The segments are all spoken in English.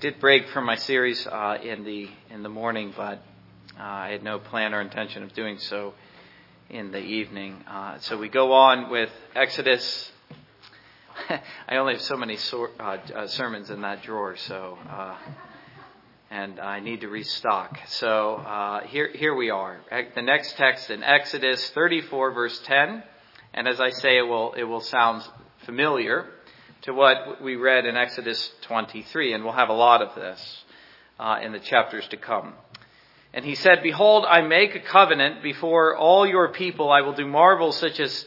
did break from my series in the morning, but I had no plan or intention of doing so in the evening. So we go on with Exodus. I only have so many sermons in that drawer, and I need to restock. So here we are. The next text in Exodus 34, verse 10, and as I say, it will sound familiar to what we read in Exodus 23, and we'll have a lot of this in the chapters to come. And he said, "Behold, I make a covenant before all your people. I will do marvels such as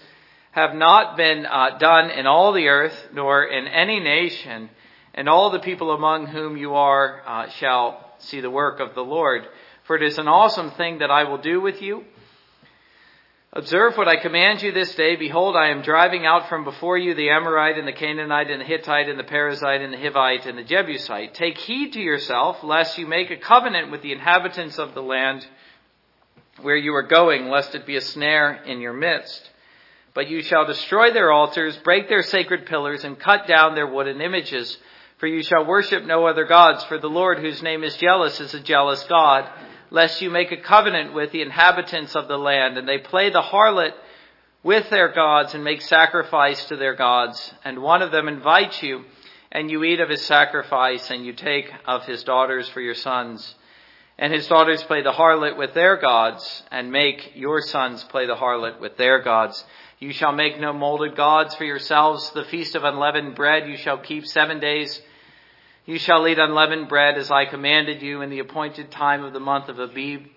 have not been done in all the earth, nor in any nation. And all the people among whom you are shall see the work of the Lord. For it is an awesome thing that I will do with you. Observe what I command you this day. Behold, I am driving out from before you the Amorite and the Canaanite and the Hittite and the Perizzite and the Hivite and the Jebusite. Take heed to yourself, lest you make a covenant with the inhabitants of the land where you are going, lest it be a snare in your midst. But you shall destroy their altars, break their sacred pillars, and cut down their wooden images. For you shall worship no other gods. For the Lord, whose name is a jealous God. Lest you make a covenant with the inhabitants of the land, and they play the harlot with their gods and make sacrifice to their gods. And one of them invites you, and you eat of his sacrifice, and you take of his daughters for your sons. And his daughters play the harlot with their gods, and make your sons play the harlot with their gods. You shall make no molded gods for yourselves. The feast of unleavened bread you shall keep 7 days. You shall eat unleavened bread as I commanded you in the appointed time of the month of Abib.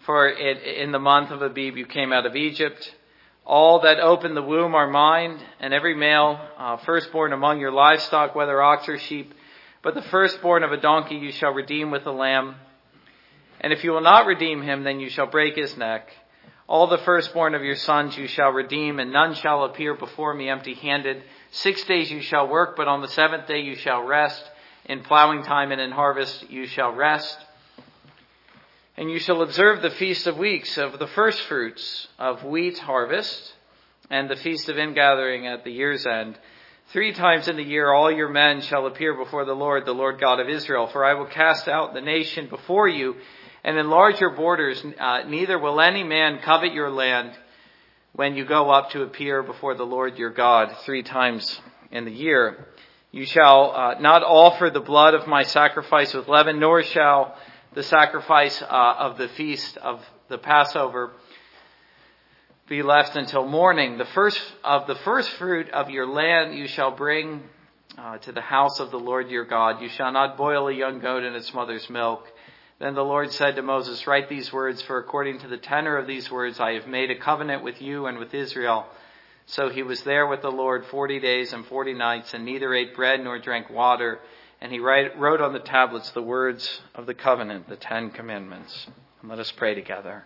For in the month of Abib you came out of Egypt. All that open the womb are mine, and every male firstborn among your livestock, whether ox or sheep. But the firstborn of a donkey you shall redeem with a lamb. And if you will not redeem him, then you shall break his neck. All the firstborn of your sons you shall redeem, and none shall appear before me empty-handed. 6 days you shall work, but on the seventh day you shall rest. In plowing time and in harvest you shall rest. And you shall observe the feast of weeks, of the first fruits of wheat harvest, and the feast of ingathering at the year's end. 3 times in the year all your men shall appear before the Lord God of Israel. For I will cast out the nation before you, and enlarge your borders. Neither will any man covet your land when you go up to appear before the Lord your God 3 times in the year. You shall not offer the blood of my sacrifice with leaven, nor shall the sacrifice of the feast of the Passover be left until morning. The first fruit of your land you shall bring to the house of the Lord your God. You shall not boil a young goat in its mother's milk. Then the Lord said to Moses, write these words, for according to the tenor of these words I have made a covenant with you and with Israel. So he was there with the Lord 40 days and 40 nights, and neither ate bread nor drank water. And he wrote on the tablets the words of the covenant, the 10 commandments. And let us pray together.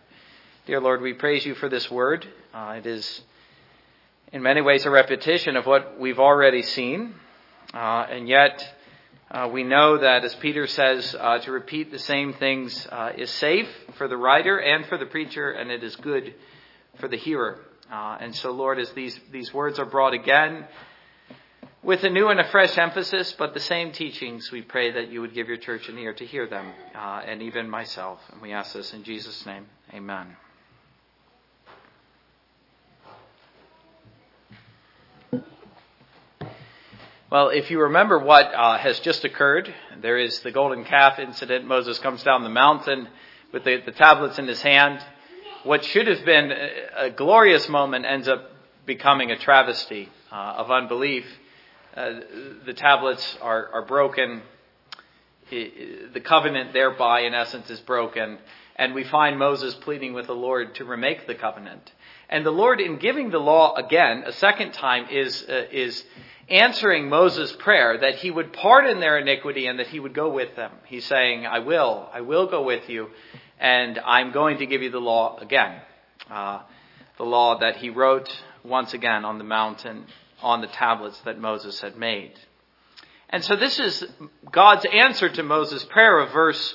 Dear Lord, we praise you for this word. It is in many ways a repetition of what we've already seen. And yet we know that, as Peter says, to repeat the same things is safe for the writer and for the preacher, and it is good for the hearer. And so, Lord, as these words are brought again with a new and a fresh emphasis, but the same teachings, we pray that you would give your church an ear to hear them, and even myself. And we ask this in Jesus' name. Amen. Well, if you remember what has just occurred, there is the golden calf incident. Moses comes down the mountain with the tablets in his hand. What should have been a glorious moment ends up becoming a travesty of unbelief. The tablets are broken. The covenant thereby, in essence, is broken. And we find Moses pleading with the Lord to remake the covenant. And the Lord, in giving the law again, a second time, is answering Moses' prayer that he would pardon their iniquity and that he would go with them. He's saying, I will go with you. And I'm going to give you the law again, the law that he wrote once again on the mountain, on the tablets that Moses had made. And so this is God's answer to Moses' prayer of verse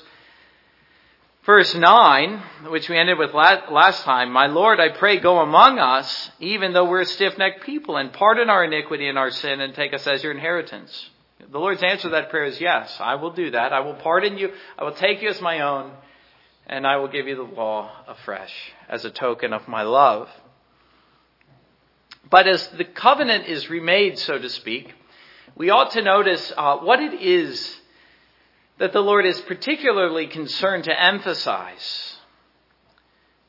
9, which we ended with last time. My Lord, I pray, go among us, even though we're a stiff-necked people, and pardon our iniquity and our sin, and take us as your inheritance. The Lord's answer to that prayer is, yes, I will do that. I will pardon you. I will take you as my own. And I will give you the law afresh as a token of my love. But as the covenant is remade, so to speak, we ought to notice what it is that the Lord is particularly concerned to emphasize.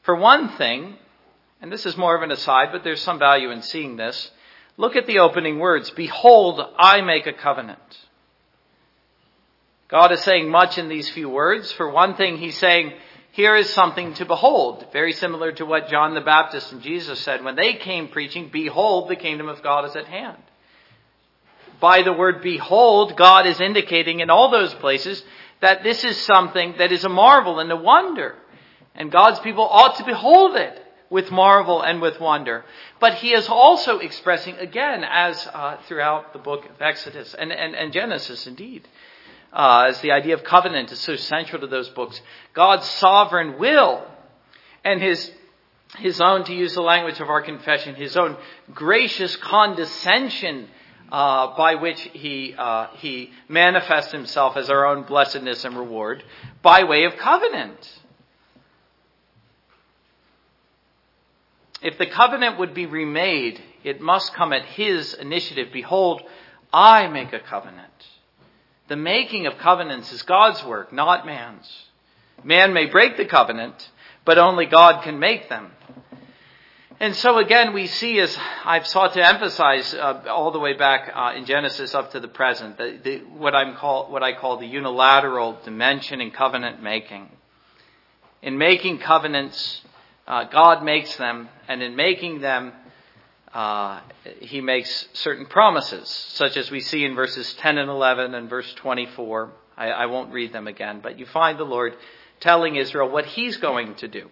For one thing, and this is more of an aside, but there's some value in seeing this, look at the opening words, "Behold, I make a covenant." God is saying much in these few words. For one thing, he's saying, here is something to behold. Very similar to what John the Baptist and Jesus said when they came preaching, "Behold, the kingdom of God is at hand." By the word "behold," God is indicating in all those places that this is something that is a marvel and a wonder. And God's people ought to behold it with marvel and with wonder. But he is also expressing, again, as throughout the book of Exodus and Genesis, indeed, as the idea of covenant is so central to those books, God's sovereign will and his own, to use the language of our confession, his own gracious condescension by which he manifests himself as our own blessedness and reward by way of covenant. If the covenant would be remade, it must come at his initiative. "Behold, I make a covenant." The making of covenants is God's work, not man's. Man may break the covenant, but only God can make them. And so again, we see, as I've sought to emphasize all the way back in Genesis up to the present, what I call the unilateral dimension in covenant making. In making covenants, God makes them, and in making them, he makes certain promises, such as we see in verses 10 and 11 and verse 24. I won't read them again, but you find the Lord telling Israel what he's going to do.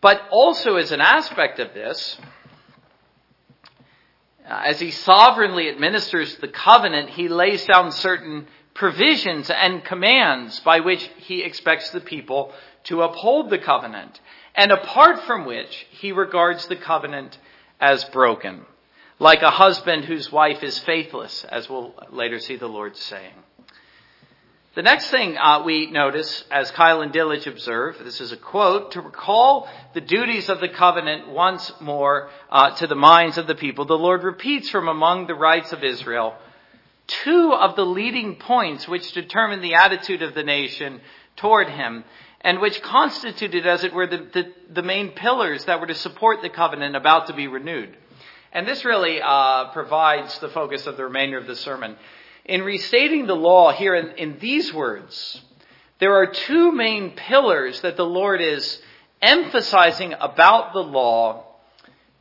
But also as an aspect of this, as he sovereignly administers the covenant, he lays down certain provisions and commands by which he expects the people to uphold the covenant, and apart from which he regards the covenant as broken, like a husband whose wife is faithless, as we'll later see the Lord saying. The next thing we notice, as Kyle and Dillage observe, this is a quote, to recall the duties of the covenant once more to the minds of the people, the Lord repeats from among the rights of Israel two of the leading points which determine the attitude of the nation toward him, and which constituted, as it were, the main pillars that were to support the covenant about to be renewed. And this really provides the focus of the remainder of the sermon. In restating the law here in these words, there are two main pillars that the Lord is emphasizing about the law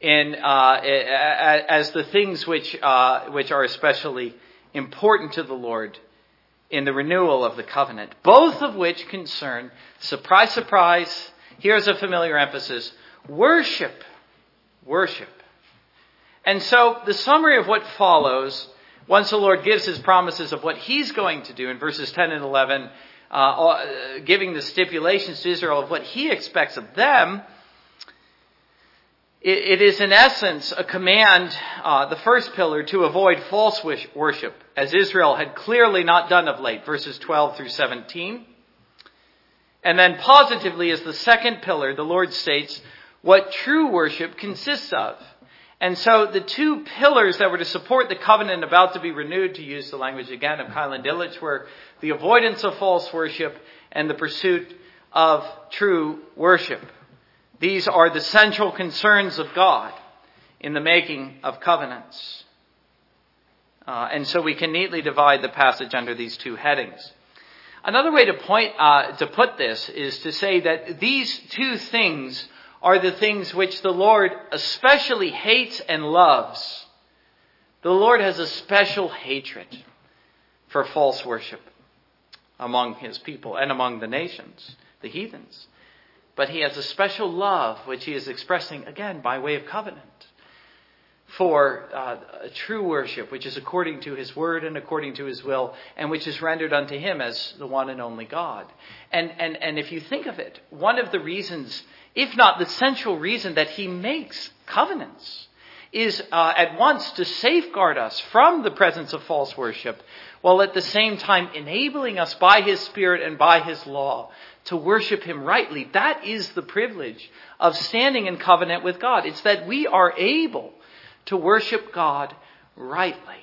as the things which are especially important to the Lord in the renewal of the covenant, both of which concern, surprise, surprise, here's a familiar emphasis, worship, worship. And so the summary of what follows, once the Lord gives his promises of what he's going to do in verses 10 and 11, giving the stipulations to Israel of what he expects of them, it is in essence a command, the first pillar, to avoid false worship, as Israel had clearly not done of late, verses 12 through 17. And then positively, as the second pillar, the Lord states what true worship consists of. And so the two pillars that were to support the covenant about to be renewed, to use the language again of Kyle and Dillage, were the avoidance of false worship and the pursuit of true worship. These are the central concerns of God in the making of covenants. And so we can neatly divide the passage under these two headings. Another way to put this is to say that these two things are the things which the Lord especially hates and loves. The Lord has a special hatred for false worship among his people and among the nations, the heathens. But he has a special love, which he is expressing, again, by way of covenant, for true worship, which is according to his word and according to his will, and which is rendered unto him as the one and only God. And if you think of it, one of the reasons, if not the central reason, that he makes covenants is at once to safeguard us from the presence of false worship, while at the same time enabling us by his Spirit and by his law to worship him rightly. That is the privilege of standing in covenant with God. It's that we are able to worship God rightly.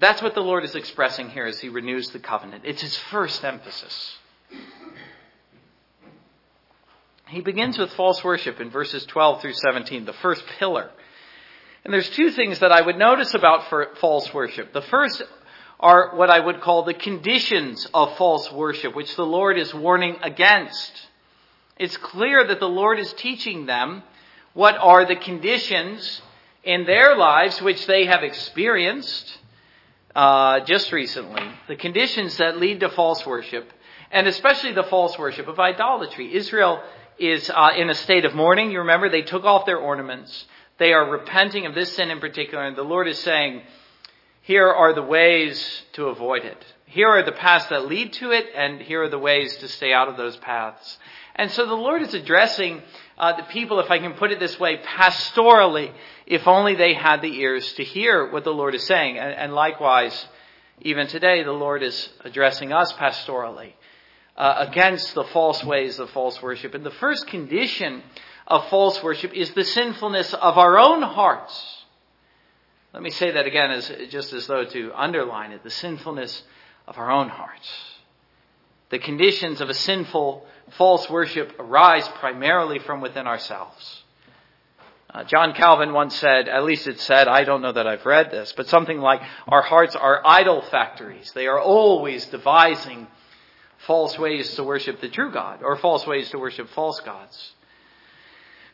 That's what the Lord is expressing here as he renews the covenant. It's his first emphasis. He begins with false worship in verses 12 through 17, the first pillar. And there's two things that I would notice about false worship. The first are what I would call the conditions of false worship, which the Lord is warning against. It's clear that the Lord is teaching them what are the conditions in their lives which they have experienced just recently, the conditions that lead to false worship, and especially the false worship of idolatry. Israel is in a state of mourning. You remember, they took off their ornaments. They are repenting of this sin in particular, and the Lord is saying, here are the ways to avoid it. Here are the paths that lead to it, and here are the ways to stay out of those paths. And so the Lord is addressing the people, if I can put it this way, pastorally, if only they had the ears to hear what the Lord is saying. And likewise, even today, the Lord is addressing us pastorally against the false ways of false worship. And the first condition of false worship is the sinfulness of our own hearts. Let me say that again, just as though to underline it, the sinfulness of our own hearts. The conditions of a sinful, false worship arise primarily from within ourselves. John Calvin once said, at least it said, I don't know that I've read this, but something like, our hearts are idol factories. They are always devising false ways to worship the true God, or false ways to worship false gods.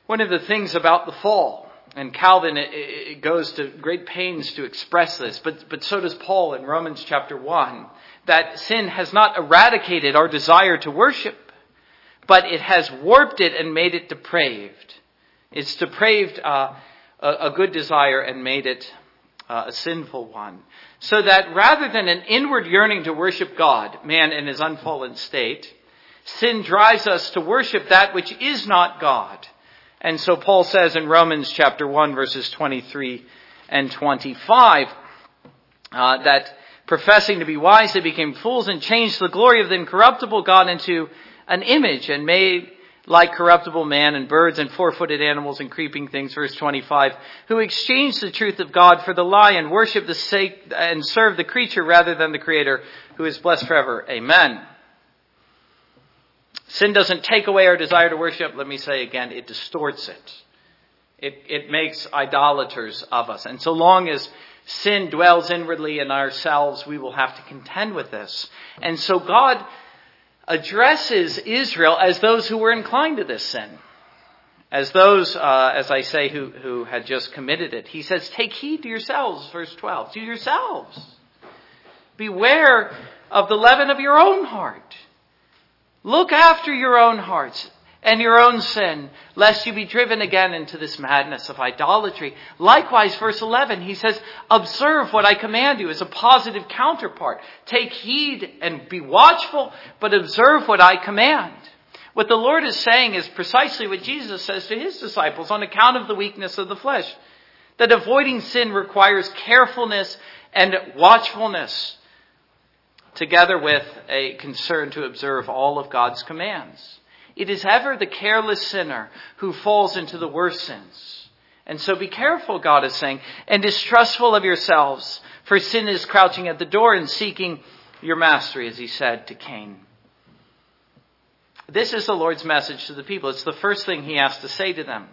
One of the things about the fall, and Calvin it goes to great pains to express this, but so does Paul in Romans chapter 1, that sin has not eradicated our desire to worship, but it has warped it and made it depraved. It's depraved a good desire and made it a sinful one. So that rather than an inward yearning to worship God, man in his unfallen state, sin drives us to worship that which is not God. And so Paul says in Romans chapter 1, verses 23 and 25, that professing to be wise, they became fools and changed the glory of the incorruptible God into an image and made like corruptible man and birds and four-footed animals and creeping things. Verse 25, who exchanged the truth of God for the lie and worshiped the sake and served the creature rather than the Creator, who is blessed forever. Amen. Sin doesn't take away our desire to worship. Let me say again, it distorts it. It makes idolaters of us. And so long as sin dwells inwardly in ourselves, we will have to contend with this. And so God addresses Israel as those who were inclined to this sin. As those, as I say, who had just committed it. He says, take heed to yourselves, verse 12. To yourselves. Beware of the leaven of your own heart. Look after your own hearts and your own sin, lest you be driven again into this madness of idolatry. Likewise, verse 11, he says, observe what I command you, as a positive counterpart. Take heed and be watchful, but observe what I command. What the Lord is saying is precisely what Jesus says to his disciples on account of the weakness of the flesh, that avoiding sin requires carefulness and watchfulness, together with a concern to observe all of God's commands. It is ever the careless sinner who falls into the worst sins. And so be careful, God is saying, and distrustful of yourselves, for sin is crouching at the door and seeking your mastery, as he said to Cain. This is the Lord's message to the people. It's the first thing he has to say to them.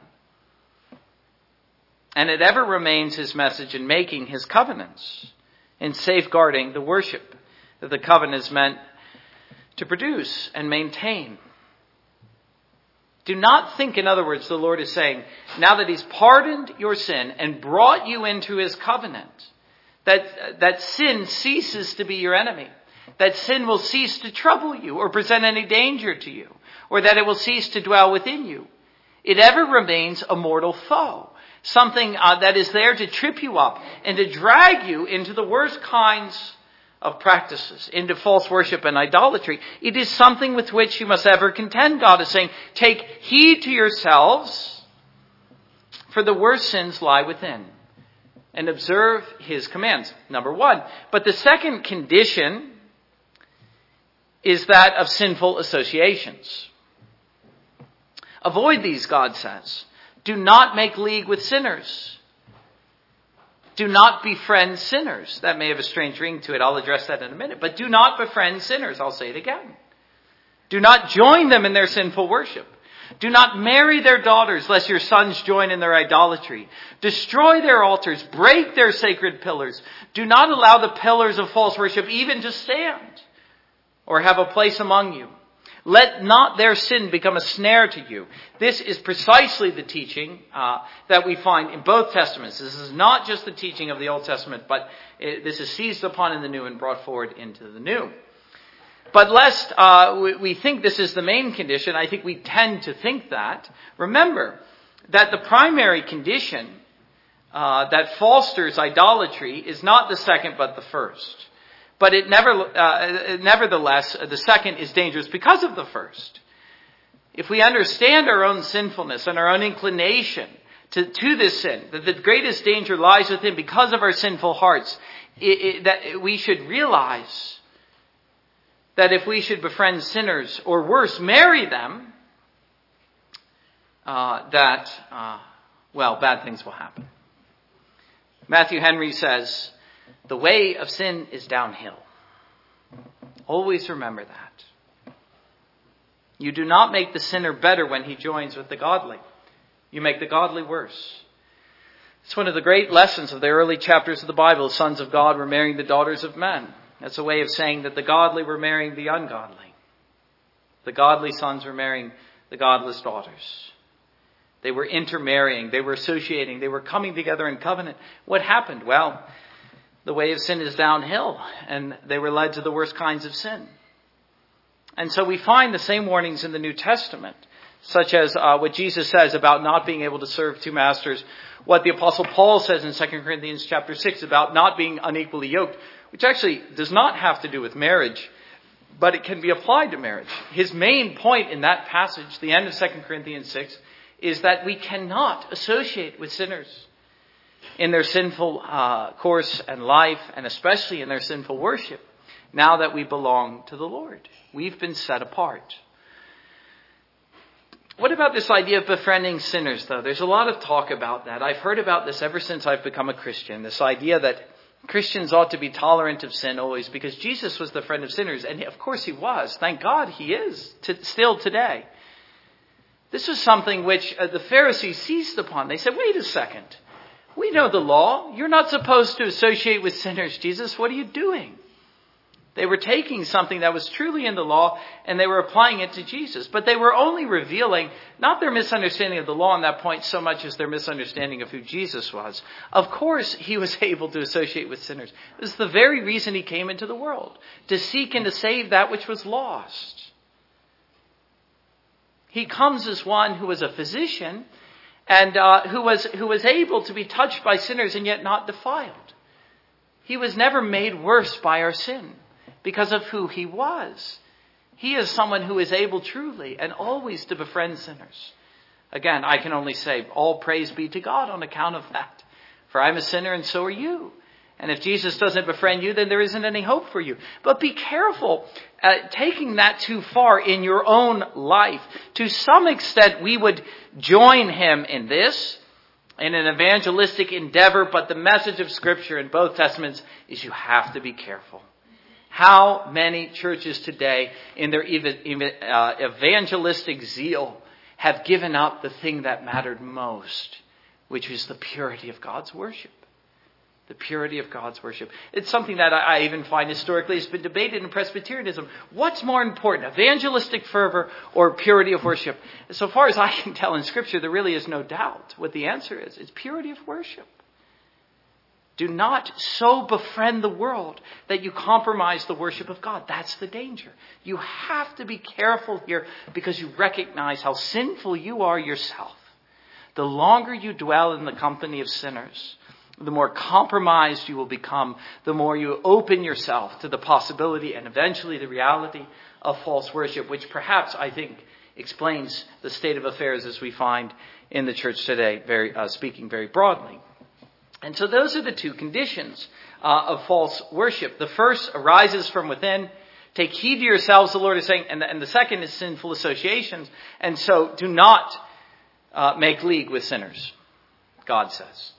And it ever remains his message in making his covenants, in safeguarding the worship that the covenant is meant to produce and maintain. Do not think, in other words, the Lord is saying, now that he's pardoned your sin and brought you into his covenant, that sin ceases to be your enemy, that sin will cease to trouble you or present any danger to you, or that it will cease to dwell within you. It ever remains a mortal foe, something that is there to trip you up and to drag you into the worst kinds of practices, into false worship and idolatry. It is something with which you must ever contend. God is saying, take heed to yourselves, for the worst sins lie within. And observe his commands, number one. But the second condition is that of sinful associations. Avoid these, God says. Do not make league with sinners. Do not befriend sinners. That may have a strange ring to it. I'll address that in a minute. But do not befriend sinners. I'll say it again. Do not join them in their sinful worship. Do not marry their daughters, lest your sons join in their idolatry. Destroy their altars. Break their sacred pillars. Do not allow the pillars of false worship even to stand or have a place among you. Let not their sin become a snare to you. This is precisely the teaching that we find in both Testaments. This is not just the teaching of the Old Testament, but this is seized upon in the New and brought forward into the New. But lest we think this is the main condition, I think we tend to think that. Remember that the primary condition that fosters idolatry is not the second but the first. But it nevertheless, the second is dangerous because of the first. If we understand our own sinfulness and our own inclination to this sin, that the greatest danger lies within because of our sinful hearts, that we should realize that if we should befriend sinners, or worse, marry them, bad things will happen. Matthew Henry says, the way of sin is downhill. Always remember that. You do not make the sinner better when he joins with the godly. You make the godly worse. It's one of the great lessons of the early chapters of the Bible. Sons of God were marrying the daughters of men. That's a way of saying that the godly were marrying the ungodly. The godly sons were marrying the godless daughters. They were intermarrying. They were associating. They were coming together in covenant. What happened? Well, the way of sin is downhill, and they were led to the worst kinds of sin. And so we find the same warnings in the New Testament, such as what Jesus says about not being able to serve two masters, what the Apostle Paul says in 2 Corinthians chapter 6 about not being unequally yoked, which actually does not have to do with marriage, but it can be applied to marriage. His main point in that passage, the end of 2 Corinthians 6, is that we cannot associate with sinners in their sinful course and life, and especially in their sinful worship, now that we belong to the Lord. We've been set apart. What about this idea of befriending sinners, though? There's a lot of talk about that. I've heard about this ever since I've become a Christian, this idea that Christians ought to be tolerant of sin always, because Jesus was the friend of sinners. And of course he was. Thank God he is still today. This is something which the Pharisees seized upon. They said, wait a second. We know the law. You're not supposed to associate with sinners, Jesus. What are you doing? They were taking something that was truly in the law and they were applying it to Jesus. But they were only revealing not their misunderstanding of the law on that point so much as their misunderstanding of who Jesus was. Of course, he was able to associate with sinners. This is the very reason he came into the world, to seek and to save that which was lost. He comes as one who was a physician and who was able to be touched by sinners and yet not defiled. He was never made worse by our sin. Because of who he was. He is someone who is able truly and always to befriend sinners. Again, I can only say all praise be to God on account of that. For I'm a sinner and so are you. And if Jesus doesn't befriend you, then there isn't any hope for you. But be careful taking that too far in your own life. To some extent, we would join him in this, in an evangelistic endeavor. But the message of Scripture in both Testaments is you have to be careful. How many churches today in their evangelistic zeal have given up the thing that mattered most, which is the purity of God's worship. The purity of God's worship. It's something that I even find historically has been debated in Presbyterianism. What's more important, evangelistic fervor or purity of worship? So far as I can tell in Scripture, there really is no doubt what the answer is. It's purity of worship. Do not so befriend the world that you compromise the worship of God. That's the danger. You have to be careful here because you recognize how sinful you are yourself. The longer you dwell in the company of sinners, the more compromised you will become, the more you open yourself to the possibility and eventually the reality of false worship, which perhaps I think explains the state of affairs as we find in the church today, speaking very broadly. And so those are the two conditions of false worship. The first arises from within. Take heed to yourselves, the Lord is saying, and the second is sinful associations. And so do not make league with sinners, God says.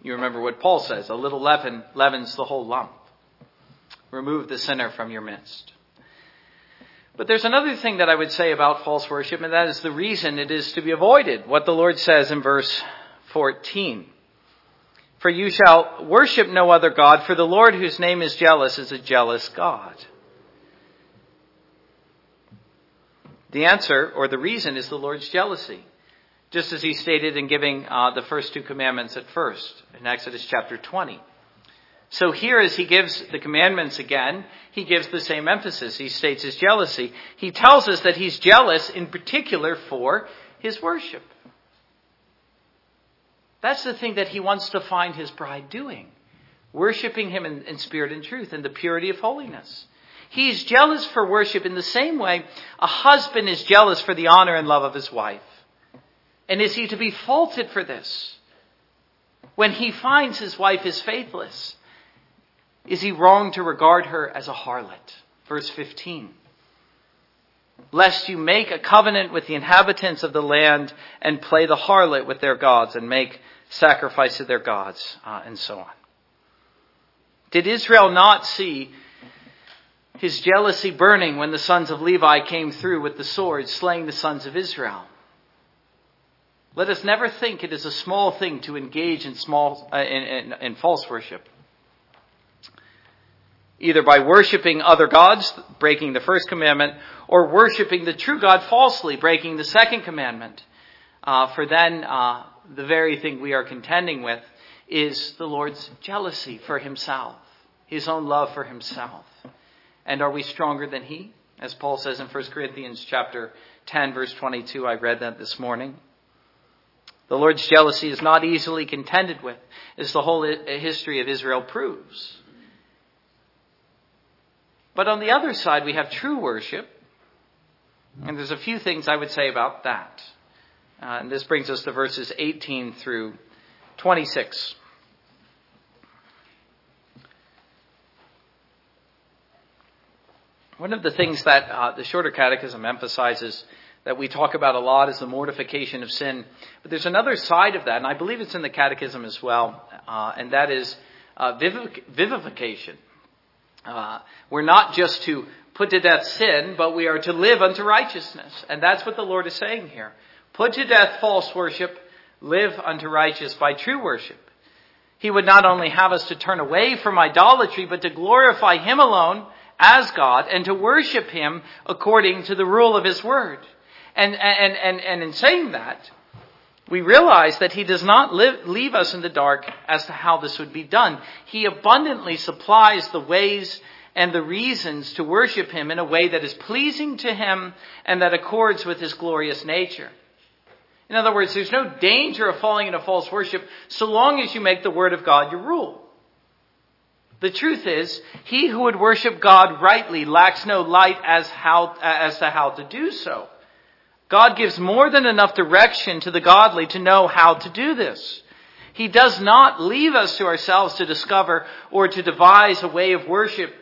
You remember what Paul says, a little leaven leavens the whole lump. Remove the sinner from your midst. But there's another thing that I would say about false worship, and that is the reason it is to be avoided. What the Lord says in verse 14. For you shall worship no other God, for the Lord whose name is jealous is a jealous God. The answer, or the reason, is the Lord's jealousy. Just as he stated in giving the first two commandments at first in Exodus chapter 20. So here, as he gives the commandments again, he gives the same emphasis. He states his jealousy. He tells us that he's jealous in particular for his worship. That's the thing that he wants to find his bride doing, worshiping him in spirit and truth and the purity of holiness. He's jealous for worship in the same way a husband is jealous for the honor and love of his wife. And is he to be faulted for this? When he finds his wife is faithless, is he wrong to regard her as a harlot? Verse 15. Lest you make a covenant with the inhabitants of the land and play the harlot with their gods and make sacrifice to their gods, and so on. Did Israel not see his jealousy burning when the sons of Levi came through with the sword, slaying the sons of Israel? Let us never think it is a small thing to engage in false worship. Either by worshiping other gods, breaking the first commandment, or worshiping the true God falsely, breaking the second commandment. For then the very thing we are contending with is the Lord's jealousy for himself, his own love for himself. And are we stronger than he? As Paul says in 1 Corinthians chapter 10, verse 22, I read that this morning. The Lord's jealousy is not easily contended with, as the whole history of Israel proves. But on the other side, we have true worship. And there's a few things I would say about that. And this brings us to verses 18 through 26. One of the things that the Shorter Catechism emphasizes that we talk about a lot is the mortification of sin. But there's another side of that, and I believe it's in the Catechism as well, and that is vivification. We're not just to put to death sin, but we are to live unto righteousness. And that's what the Lord is saying here. Put to death false worship, live unto righteous by true worship. He would not only have us to turn away from idolatry, but to glorify him alone as God and to worship him according to the rule of his word. And in saying that, we realize that he does not leave us in the dark as to how this would be done. He abundantly supplies the ways and the reasons to worship him in a way that is pleasing to him and that accords with his glorious nature. In other words, there's no danger of falling into false worship so long as you make the word of God your rule. The truth is, he who would worship God rightly lacks no light as to how to do so. God gives more than enough direction to the godly to know how to do this. He does not leave us to ourselves to discover or to devise a way of worship,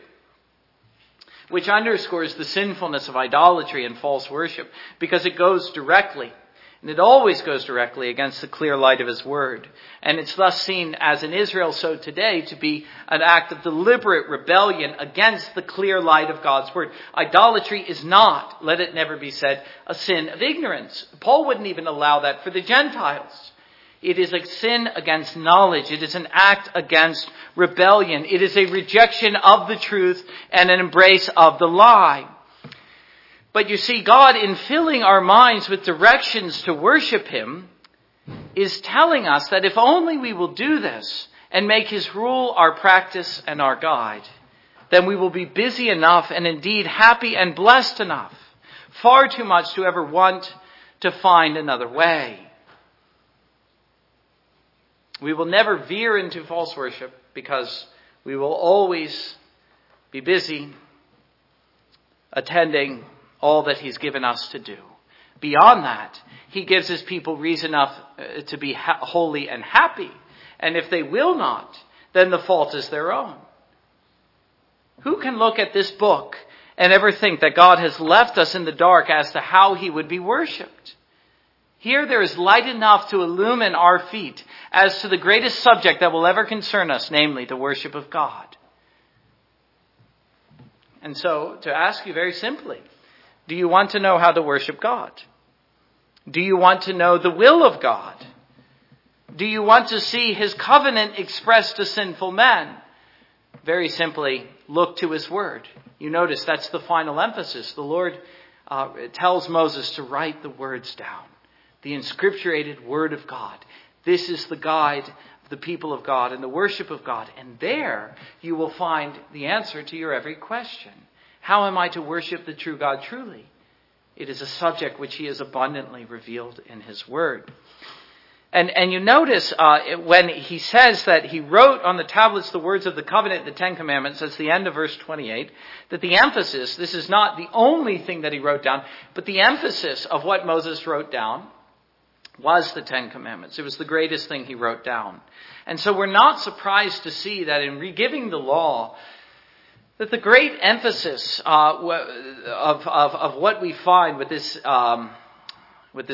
which underscores the sinfulness of idolatry and false worship, because it goes directly, and it always goes directly against the clear light of his word. And it's thus seen, as in Israel, so today, to be an act of deliberate rebellion against the clear light of God's word. Idolatry is not, let it never be said, a sin of ignorance. Paul wouldn't even allow that for the Gentiles. It is a sin against knowledge. It is an act against rebellion. It is a rejection of the truth and an embrace of the lie. But you see, God, in filling our minds with directions to worship him, is telling us that if only we will do this and make his rule our practice and our guide, then we will be busy enough and indeed happy and blessed enough, far too much to ever want to find another way. We will never veer into false worship because we will always be busy attending all that he's given us to do. Beyond that, he gives his people reason enough to be holy and happy. And if they will not, then the fault is their own. Who can look at this book and ever think that God has left us in the dark as to how he would be worshipped? Here there is light enough to illumine our feet as to the greatest subject that will ever concern us, namely the worship of God. And so, to ask you very simply, do you want to know how to worship God? Do you want to know the will of God? Do you want to see his covenant expressed to sinful men? Very simply, look to his word. You notice that's the final emphasis. The Lord tells Moses to write the words down. The inscripturated word of God. This is the guide of the people of God and the worship of God. And there you will find the answer to your every question. How am I to worship the true God truly? It is a subject which he has abundantly revealed in his word. And you notice when he says that he wrote on the tablets the words of the covenant, the Ten Commandments, that's the end of verse 28, that the emphasis, this is not the only thing that he wrote down, but the emphasis of what Moses wrote down was the Ten Commandments. It was the greatest thing he wrote down. And so we're not surprised to see that in regiving the law, that the great emphasis of what we find with this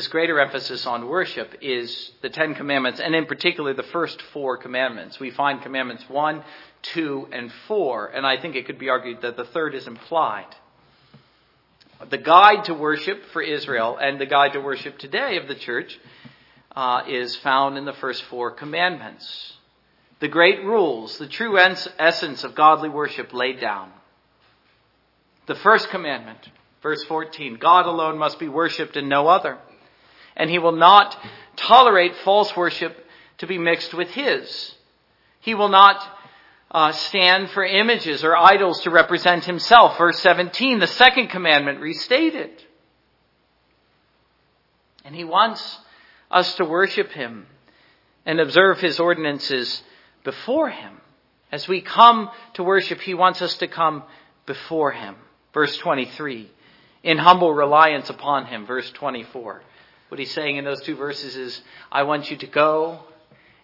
greater emphasis on worship is the Ten Commandments, and in particular the first four commandments. We find commandments 1, 2, and 4, and I think it could be argued that the third is implied. The guide to worship for Israel and the guide to worship today of the church is found in the first four commandments. The great rules, the true essence of godly worship laid down. The first commandment, verse 14, God alone must be worshipped and no other. And he will not tolerate false worship to be mixed with his. He will not stand for images or idols to represent himself. Verse 17, the second commandment restated. And he wants us to worship him and observe his ordinances before him. As we come to worship, he wants us to come before him. Verse 23, in humble reliance upon him. Verse 24. What he's saying in those two verses is, I want you to go,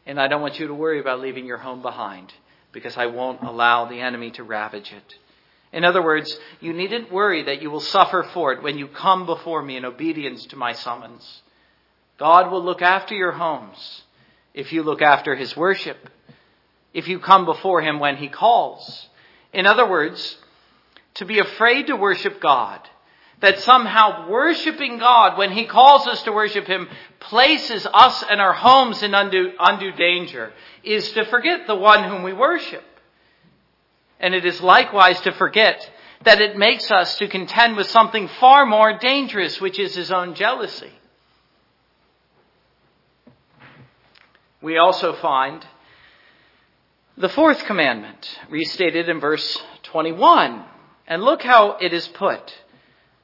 and I don't want you to worry about leaving your home behind, because I won't allow the enemy to ravage it. In other words, you needn't worry that you will suffer for it when you come before me in obedience to my summons. God will look after your homes if you look after his worship, if you come before him when he calls. In other words, to be afraid to worship God, that somehow worshiping God when he calls us to worship him places us and our homes in undue danger, is to forget the one whom we worship. And it is likewise to forget that it makes us to contend with something far more dangerous, which is his own jealousy. We also find the fourth commandment restated in verse 21. And look how it is put.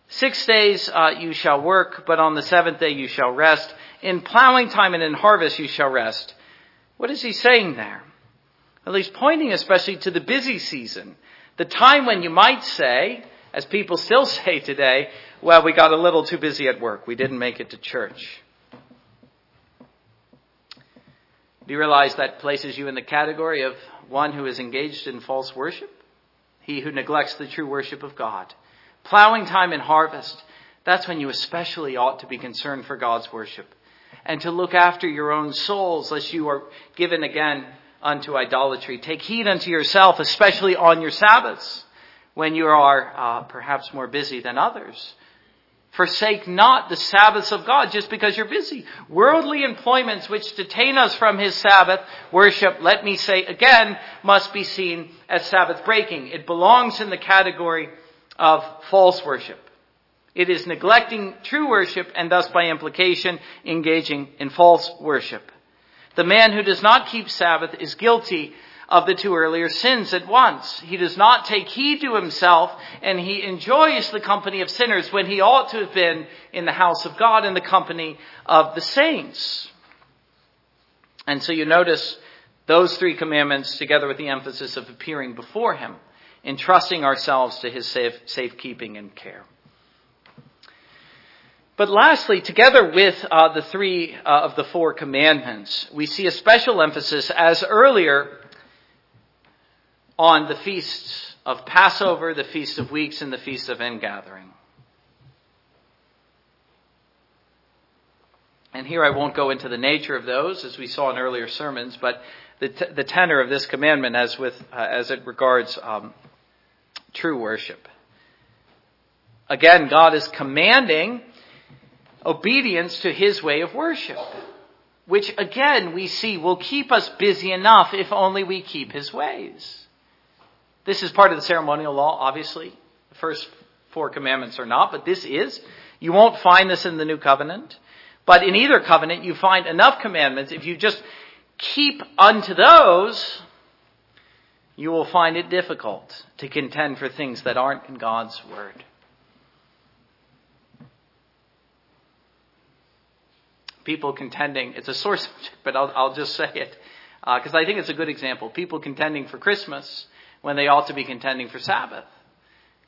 6 days you shall work, but on the seventh day you shall rest. In plowing time and in harvest you shall rest. What is he saying there? Well, he's pointing especially to the busy season. The time when you might say, as people still say today, well, we got a little too busy at work. We didn't make it to church. Do you realize that places you in the category of one who is engaged in false worship? He who neglects the true worship of God. Plowing time and harvest, that's when you especially ought to be concerned for God's worship and to look after your own souls, lest you are given again unto idolatry. Take heed unto yourself, especially on your Sabbaths, when you are perhaps more busy than others. Forsake not the Sabbaths of God just because you're busy. Worldly employments which detain us from his Sabbath worship, let me say again, must be seen as Sabbath breaking. It belongs in the category of false worship. It is neglecting true worship and thus by implication engaging in false worship. The man who does not keep Sabbath is guilty of the two earlier sins at once. He does not take heed to himself, and he enjoys the company of sinners when he ought to have been in the house of God in the company of the saints. And so you notice those three commandments together with the emphasis of appearing before him. entrusting ourselves to his safekeeping and care. But lastly, together with the three of the four commandments, we see a special emphasis, as earlier, on the feasts of Passover, the Feast of Weeks, and the Feast of Ingathering. And here I won't go into the nature of those, as we saw in earlier sermons, but the tenor of this commandment as it regards true worship. Again, God is commanding obedience to his way of worship, which again we see will keep us busy enough if only we keep his ways. This is part of the ceremonial law, obviously. The first four commandments are not, but this is. You won't find this in the New Covenant. But in either covenant, you find enough commandments. If you just keep unto those, you will find it difficult to contend for things that aren't in God's word. People contending, it's a sore subject, but I'll just say it, because I think it's a good example. People contending for Christmas when they ought to be contending for Sabbath.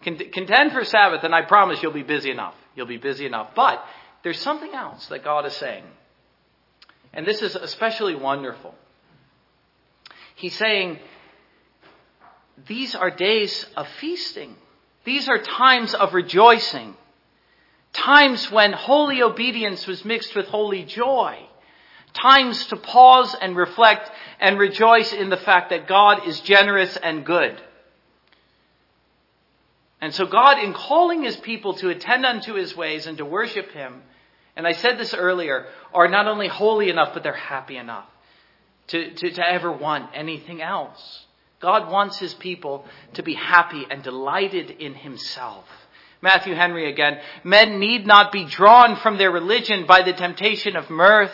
Contend for Sabbath, and I promise you'll be busy enough. You'll be busy enough. But there's something else that God is saying. And this is especially wonderful. He's saying, these are days of feasting. These are times of rejoicing. Times when holy obedience was mixed with holy joy. Times to pause and reflect and rejoice in the fact that God is generous and good. And so God, in calling his people to attend unto his ways and to worship him, and I said this earlier, are not only holy enough, but they're happy enough to ever want anything else. God wants his people to be happy and delighted in himself. Matthew Henry again, men need not be drawn from their religion by the temptation of mirth,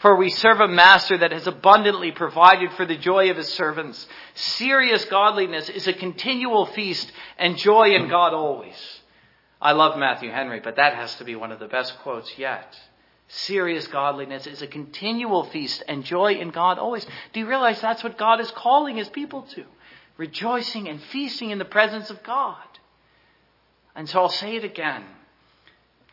for we serve a master that has abundantly provided for the joy of his servants. Serious godliness is a continual feast and joy in God always. I love Matthew Henry, but that has to be one of the best quotes yet. Serious godliness is a continual feast and joy in God always. Do you realize that's what God is calling his people to? Rejoicing and feasting in the presence of God. And so I'll say it again,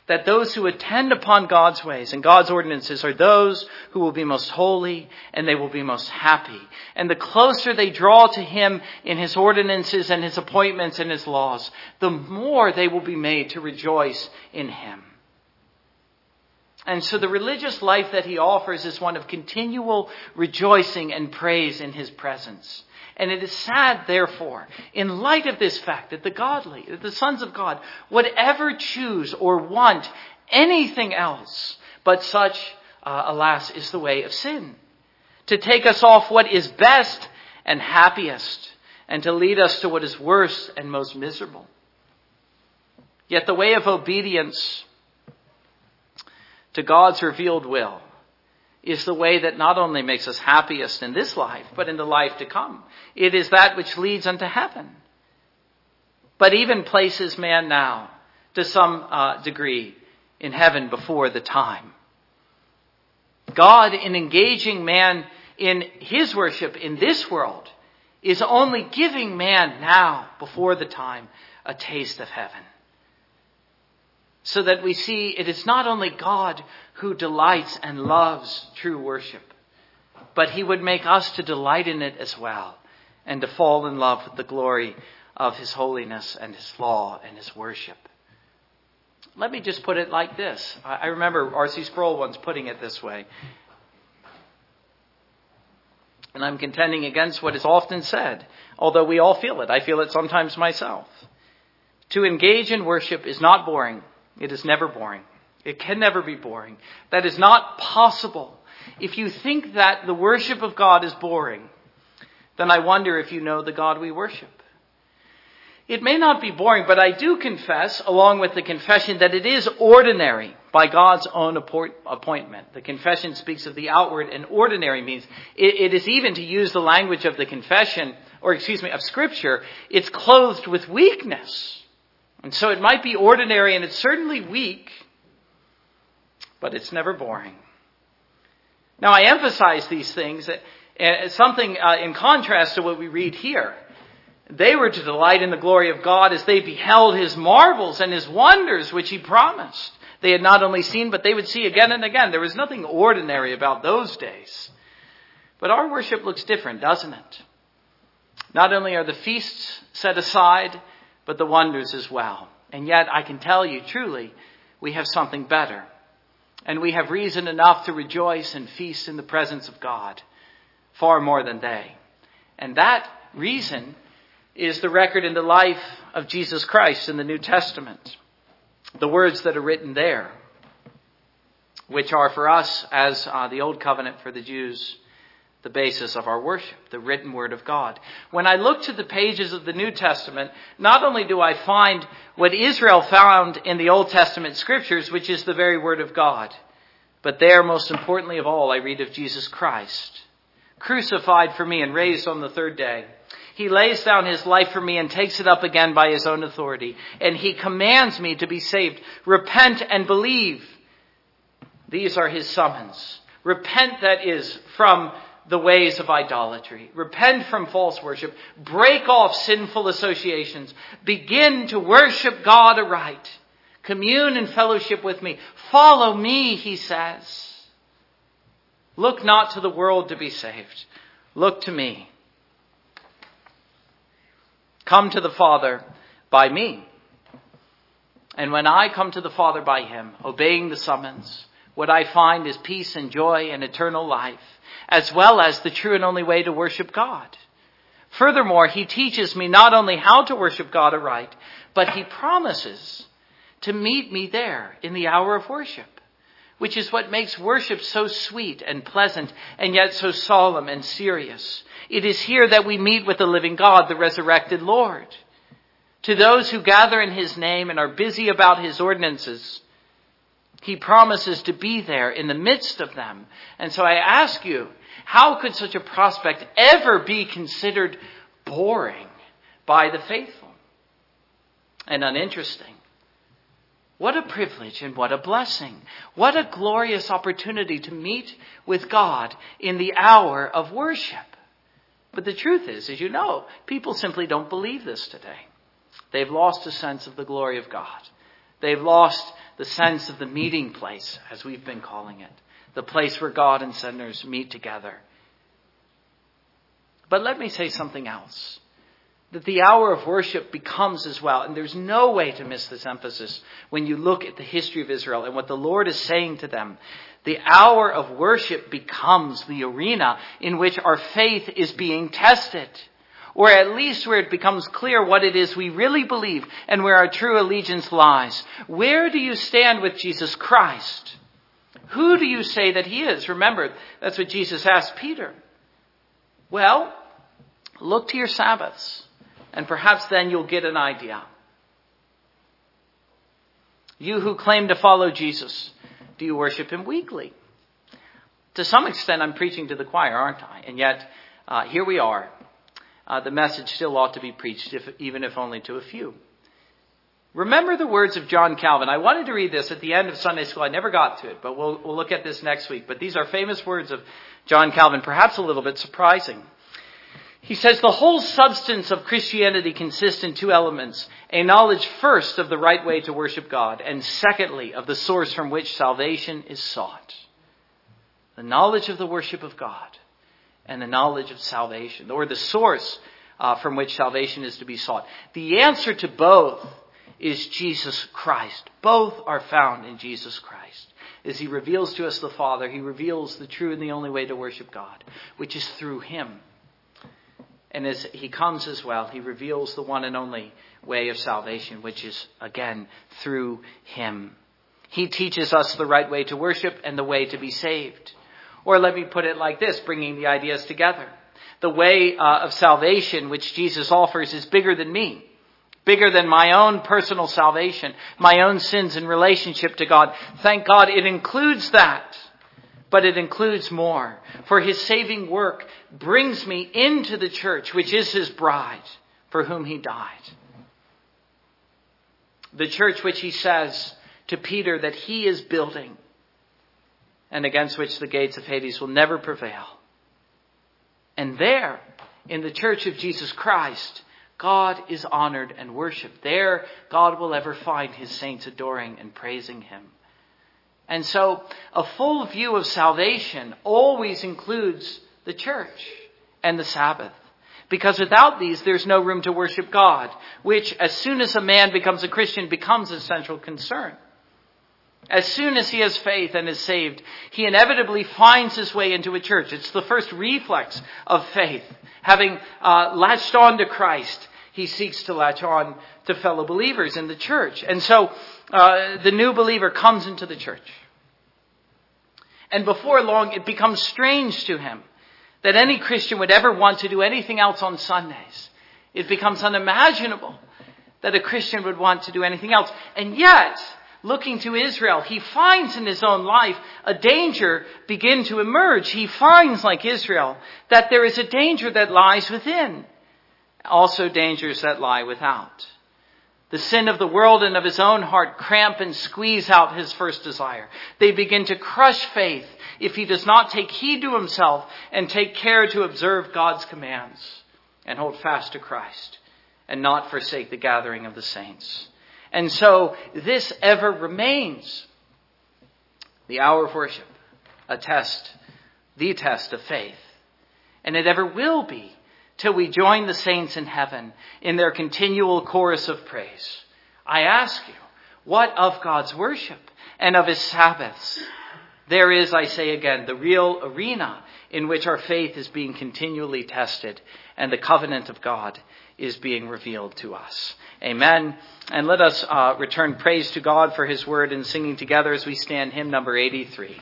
that those who attend upon God's ways and God's ordinances are those who will be most holy and they will be most happy. And the closer they draw to him in his ordinances and his appointments and his laws, the more they will be made to rejoice in him. And so the religious life that he offers is one of continual rejoicing and praise in his presence. And it is sad, therefore, in light of this fact, that the godly, that the sons of God, would ever choose or want anything else, but such, alas, is the way of sin, to take us off what is best and happiest, and to lead us to what is worst and most miserable. Yet the way of obedience to God's revealed will is the way that not only makes us happiest in this life, but in the life to come. It is that which leads unto heaven, but even places man now to some degree in heaven before the time. God, in engaging man in his worship in this world, is only giving man now, before the time, a taste of heaven. So that we see it is not only God who delights and loves true worship, but he would make us to delight in it as well and to fall in love with the glory of his holiness and his law and his worship. Let me just put it like this. I remember R.C. Sproul once putting it this way. And I'm contending against what is often said, although we all feel it. I feel it sometimes myself. To engage in worship is not boring. It is never boring. It can never be boring. That is not possible. If you think that the worship of God is boring, then I wonder if you know the God we worship. It may not be boring, but I do confess, along with the confession, that it is ordinary by God's own appointment. The confession speaks of the outward, and ordinary means it is, even to use the language of the confession, of Scripture, it's clothed with weakness. And so it might be ordinary, and it's certainly weak, but it's never boring. Now, I emphasize these things, something in contrast to what we read here. They were to delight in the glory of God as they beheld His marvels and His wonders, which He promised. They had not only seen, but they would see again and again. There was nothing ordinary about those days. But our worship looks different, doesn't it? Not only are the feasts set aside, but the wonders as well. And yet, I can tell you truly, we have something better. And we have reason enough to rejoice and feast in the presence of God, far more than they. And that reason is the record in the life of Jesus Christ in the New Testament. The words that are written there, which are for us, as the Old Covenant for the Jews, the basis of our worship, the written Word of God. When I look to the pages of the New Testament, not only do I find what Israel found in the Old Testament Scriptures, which is the very Word of God, but there, most importantly of all, I read of Jesus Christ, crucified for me and raised on the third day. He lays down His life for me and takes it up again by His own authority. And He commands me to be saved. Repent and believe. These are His summons. Repent, that is, from the ways of idolatry. Repent from false worship. Break off sinful associations. Begin to worship God aright. Commune and fellowship with me. Follow me, He says. Look not to the world to be saved. Look to me. Come to the Father by me. And when I come to the Father by Him, obeying the summons, what I find is peace and joy and eternal life, as well as the true and only way to worship God. Furthermore, He teaches me not only how to worship God aright, but He promises to meet me there in the hour of worship, which is what makes worship so sweet and pleasant and yet so solemn and serious. It is here that we meet with the living God, the resurrected Lord. To those who gather in His name and are busy about His ordinances, He promises to be there in the midst of them. And so I ask you, how could such a prospect ever be considered boring by the faithful and uninteresting? What a privilege and what a blessing. What a glorious opportunity to meet with God in the hour of worship. But the truth is, as you know, people simply don't believe this today. They've lost a sense of the glory of God. They've lost the sense of the meeting place, as we've been calling it, the place where God and sinners meet together. But let me say something else, that the hour of worship becomes as well, and there's no way to miss this emphasis when you look at the history of Israel and what the Lord is saying to them. The hour of worship becomes the arena in which our faith is being tested, or at least where it becomes clear what it is we really believe and where our true allegiance lies. Where do you stand with Jesus Christ? Who do you say that He is? Remember, that's what Jesus asked Peter. Well, look to your Sabbaths, and perhaps then you'll get an idea. You who claim to follow Jesus, do you worship Him weekly? To some extent, I'm preaching to the choir, aren't I? And yet, here we are. The message still ought to be preached, even if only to a few. Remember the words of John Calvin. I wanted to read this at the end of Sunday school. I never got to it, but we'll look at this next week. But these are famous words of John Calvin, perhaps a little bit surprising. He says, the whole substance of Christianity consists in two elements, a knowledge first of the right way to worship God, and secondly, of the source from which salvation is sought. The knowledge of the worship of God and the knowledge of salvation, or the source from which salvation is to be sought. The answer to both is Jesus Christ. Both are found in Jesus Christ. As He reveals to us the Father, He reveals the true and the only way to worship God, which is through Him. And as He comes as well, He reveals the one and only way of salvation, which is, again, through Him. He teaches us the right way to worship and the way to be saved. Or let me put it like this, bringing the ideas together. The way of salvation which Jesus offers is bigger than me, bigger than my own personal salvation, my own sins in relationship to God. Thank God it includes that. But it includes more. For His saving work brings me into the church, which is His bride, for whom He died. The church which He says to Peter that He is building, and against which the gates of Hades will never prevail. And there, in the church of Jesus Christ, God is honored and worshipped. There, God will ever find his saints adoring and praising him. And so a full view of salvation always includes the church and the Sabbath, because without these, there's no room to worship God, which as soon as a man becomes a Christian becomes a central concern. As soon as he has faith and is saved, he inevitably finds his way into a church. It's the first reflex of faith. Having latched on to Christ, he seeks to latch on to fellow believers in the church. And so the new believer comes into the church. And before long, it becomes strange to him that any Christian would ever want to do anything else on Sundays. It becomes unimaginable that a Christian would want to do anything else. And yet, looking to Israel, he finds in his own life a danger begin to emerge. He finds, like Israel, that there is a danger that lies within, also dangers that lie without. The sin of the world and of his own heart cramp and squeeze out his first desire. They begin to crush faith if he does not take heed to himself and take care to observe God's commands and hold fast to Christ and not forsake the gathering of the saints. And so this ever remains the hour of worship, a test, the test of faith. And it ever will be till we join the saints in heaven in their continual chorus of praise. I ask you, what of God's worship and of his Sabbaths? There is, I say again, the real arena in which our faith is being continually tested and the covenant of God is being revealed to us. Amen. And let us return praise to God for his word and singing together as we stand hymn number 83.